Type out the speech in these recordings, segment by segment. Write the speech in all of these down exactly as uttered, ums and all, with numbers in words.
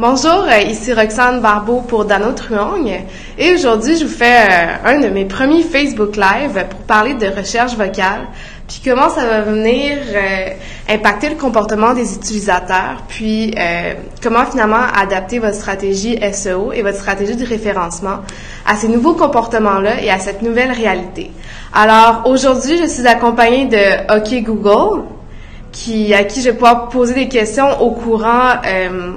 Bonjour, ici Roxane Barbeau pour Dano Truong et aujourd'hui je vous fais un de mes premiers Facebook Live pour parler de recherche vocale puis comment ça va venir impacter le comportement des utilisateurs puis comment finalement adapter votre stratégie S E O et votre stratégie de référencement à ces nouveaux comportements-là et à cette nouvelle réalité. Alors aujourd'hui je suis accompagnée de OK Google qui, à qui je vais pouvoir poser des questions au courant euh,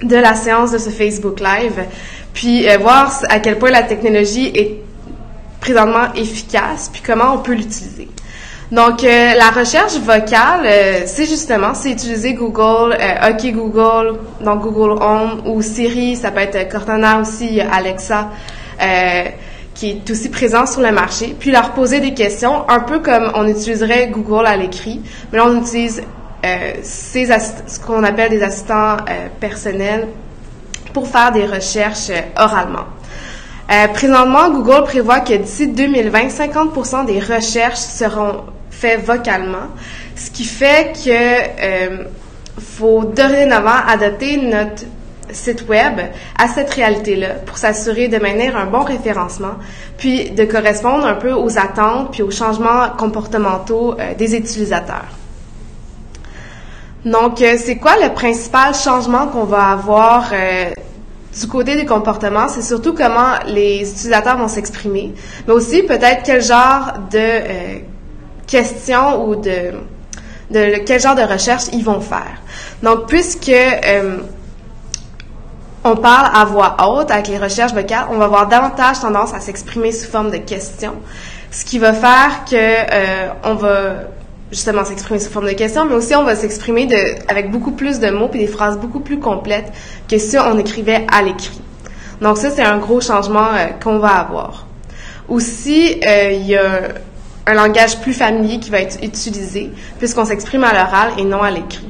de la séance de ce Facebook Live, puis euh, voir à quel point la technologie est présentement efficace, puis comment on peut l'utiliser. Donc, euh, la recherche vocale, euh, c'est justement, c'est utiliser Google, euh, OK Google, donc Google Home, ou Siri, ça peut être Cortana aussi, Alexa, euh, qui est aussi présent sur le marché, puis leur poser des questions, un peu comme on utiliserait Google à l'écrit, mais là on utilise Euh, c'est ce qu'on appelle des assistants euh, personnels pour faire des recherches euh, oralement. Euh, présentement, Google prévoit que d'ici deux mille vingt, cinquante pour cent des recherches seront faites vocalement, ce qui fait que euh, faut dorénavant adapter notre site web à cette réalité-là pour s'assurer de maintenir un bon référencement, puis de correspondre un peu aux attentes puis aux changements comportementaux euh, des utilisateurs. Donc, c'est quoi le principal changement qu'on va avoir euh, du côté des comportements? C'est surtout comment les utilisateurs vont s'exprimer, mais aussi peut-être quel genre de euh, questions ou de, de quel genre de recherche ils vont faire. Donc, puisque euh, on parle à voix haute avec les recherches vocales, on va avoir davantage tendance à s'exprimer sous forme de questions, ce qui va faire que euh, on va justement s'exprimer sous forme de questions, mais aussi on va s'exprimer de, avec beaucoup plus de mots et des phrases beaucoup plus complètes que si on écrivait à l'écrit. Donc ça, c'est un gros changement euh, qu'on va avoir. Aussi, euh, il y a un langage plus familier qui va être utilisé puisqu'on s'exprime à l'oral et non à l'écrit.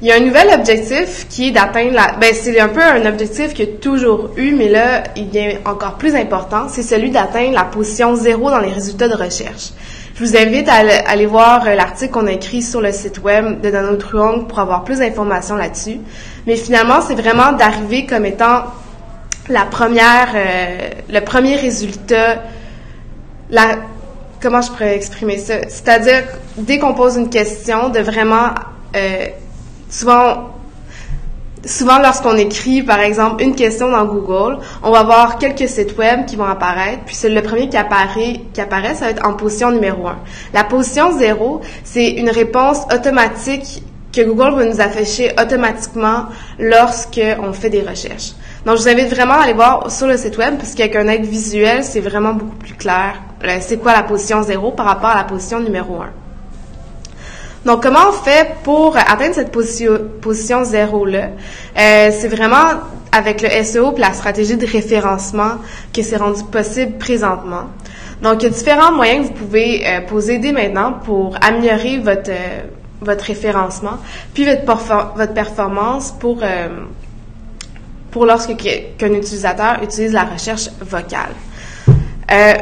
Il y a un nouvel objectif qui est d'atteindre la... Ben, c'est un peu un objectif qu'il y a toujours eu, mais là, il devient encore plus important, c'est celui d'atteindre la position zéro dans les résultats de recherche. Je vous invite à aller voir l'article qu'on a écrit sur le site web de Donald Truong pour avoir plus d'informations là-dessus. Mais finalement, c'est vraiment d'arriver comme étant la première, euh, le premier résultat, la, comment je pourrais exprimer ça? C'est-à-dire, dès qu'on pose une question, de vraiment, euh, souvent, souvent lorsqu'on écrit, par exemple, une question dans Google, on va avoir quelques sites web qui vont apparaître, puis c'est le premier qui apparaît, qui apparaît, ça va être en position numéro un. La position zéro, c'est une réponse automatique que Google va nous afficher automatiquement lorsqu'on fait des recherches. Donc, je vous invite vraiment à aller voir sur le site web, parce qu'avec un œil visuel, c'est vraiment beaucoup plus clair. C'est quoi la position zéro par rapport à la position numéro un? Donc, comment on fait pour atteindre cette position, position zéro-là? Euh, c'est vraiment avec le S E O et la stratégie de référencement que c'est rendu possible présentement. Donc, il y a différents moyens que vous pouvez euh, poser dès maintenant pour améliorer votre euh, votre référencement, puis votre, perfor- votre performance pour, euh, pour lorsque qu'un utilisateur utilise la recherche vocale. Euh,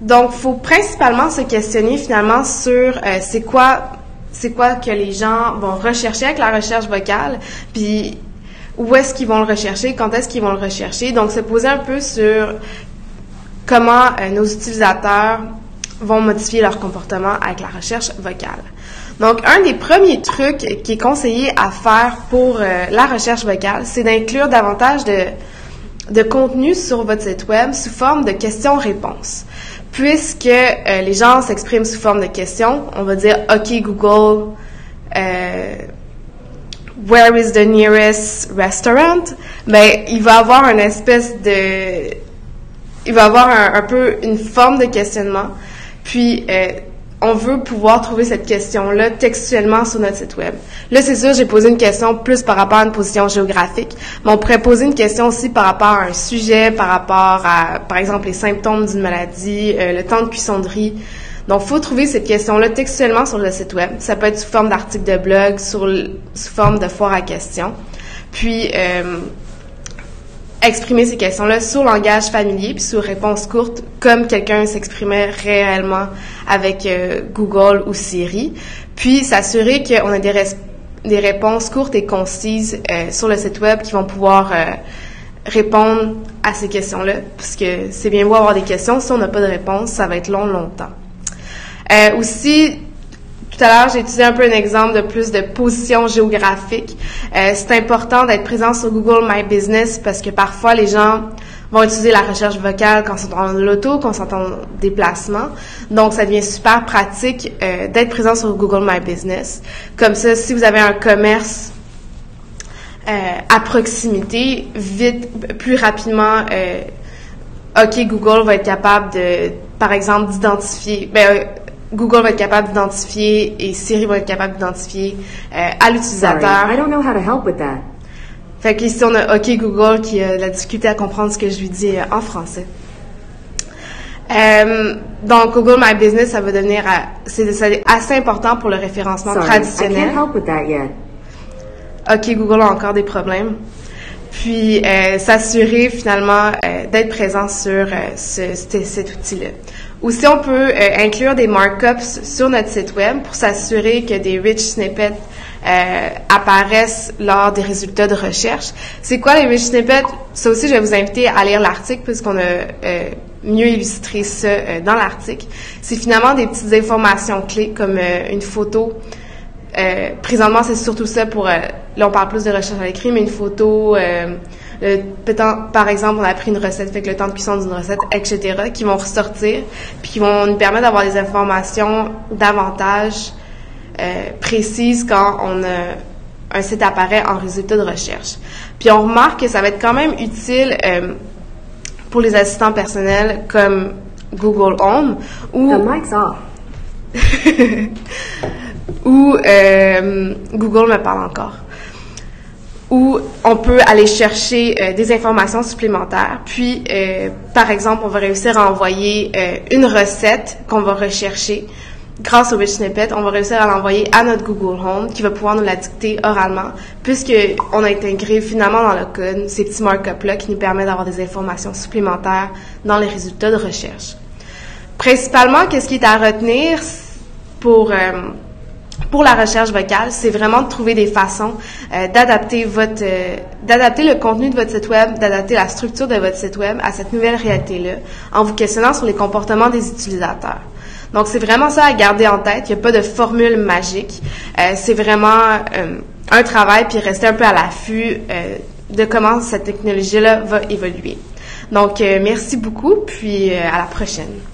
Donc, il faut principalement se questionner finalement sur euh, c'est quoi c'est quoi que les gens vont rechercher avec la recherche vocale, puis où est-ce qu'ils vont le rechercher, quand est-ce qu'ils vont le rechercher. Donc, se poser un peu sur comment euh, nos utilisateurs vont modifier leur comportement avec la recherche vocale. Donc, un des premiers trucs qui est conseillé à faire pour euh, la recherche vocale, c'est d'inclure davantage de, de contenu sur votre site web sous forme de questions-réponses. Puisque euh, les gens s'expriment sous forme de questions, on va dire « OK Google, euh, where is the nearest restaurant? » Ben, il va avoir une espèce de... Il va avoir un, un peu une forme de questionnement. Puis, euh, on veut pouvoir trouver cette question-là textuellement sur notre site web. Là, c'est sûr, j'ai posé une question plus par rapport à une position géographique, mais on pourrait poser une question aussi par rapport à un sujet, par rapport à, par exemple, les symptômes d'une maladie, euh, le temps de cuisson de riz. Donc, il faut trouver cette question-là textuellement sur le site web. Ça peut être sous forme d'article de blog, sur, sous forme de foire à questions. Puis, euh, exprimer ces questions-là sur langage familier puis sur réponse courte, comme quelqu'un s'exprimait réellement avec euh, Google ou Siri. Puis, s'assurer qu'on a des, res- des réponses courtes et concises euh, sur le site web qui vont pouvoir euh, répondre à ces questions-là, puisque c'est bien beau avoir des questions, si on n'a pas de réponse, ça va être long, longtemps. Euh, aussi, tout à l'heure, j'ai utilisé un peu un exemple de plus de position géographique. Euh, c'est important d'être présent sur Google My Business parce que parfois, les gens vont utiliser la recherche vocale quand ils sont en l'auto, quand ils sont en déplacement. Donc, ça devient super pratique euh, d'être présent sur Google My Business. Comme ça, si vous avez un commerce euh, à proximité, vite, plus rapidement, euh, OK, Google va être capable de, par exemple, d'identifier... Ben, Google va être capable d'identifier et Siri va être capable d'identifier euh, à l'utilisateur. Sorry, I don't know how to help with that. Fait qu'ici, on a OK Google qui a la difficulté à comprendre ce que je lui dis euh, en français. Euh, donc, Google My Business, ça va devenir à, c'est, c'est assez important pour le référencement Sorry, traditionnel. I can't help with that yet. OK Google a encore des problèmes. Puis, euh, s'assurer finalement euh, d'être présent sur euh, ce, ce, cet outil-là. Aussi, on peut euh, inclure des markups sur notre site web pour s'assurer que des rich snippets euh, apparaissent lors des résultats de recherche. C'est quoi les rich snippets? Ça aussi, je vais vous inviter à lire l'article puisqu'on a euh, mieux illustré ça euh, dans l'article. C'est finalement des petites informations clés comme euh, une photo. Euh, présentement, c'est surtout ça pour... Euh, là, on parle plus de recherche à l'écrit, mais une photo... Euh, Le, par exemple, on a pris une recette, fait que le temps de cuisson d'une recette, et cetera, qui vont ressortir, puis qui vont nous permettre d'avoir des informations davantage euh, précises quand on a, un site apparaît en résultat de recherche. Puis on remarque que ça va être quand même utile euh, pour les assistants personnels comme Google Home ou The mic's off. ou euh, Google me parle encore. Où on peut aller chercher euh, des informations supplémentaires. Puis, euh, par exemple, on va réussir à envoyer euh, une recette qu'on va rechercher. Grâce au rich snippet, on va réussir à l'envoyer à notre Google Home qui va pouvoir nous la dicter oralement puisqu'on a intégré finalement dans le code ces petits markups-là qui nous permettent d'avoir des informations supplémentaires dans les résultats de recherche. Principalement, qu'est-ce qui est à retenir pour... Euh, Pour la recherche vocale, c'est vraiment de trouver des façons euh, d'adapter votre, euh, d'adapter le contenu de votre site web, d'adapter la structure de votre site web à cette nouvelle réalité-là, en vous questionnant sur les comportements des utilisateurs. Donc, c'est vraiment ça à garder en tête. Il n'y a pas de formule magique. Euh, c'est vraiment euh, un travail, puis rester un peu à l'affût euh, de comment cette technologie-là va évoluer. Donc, euh, merci beaucoup, puis euh, à la prochaine.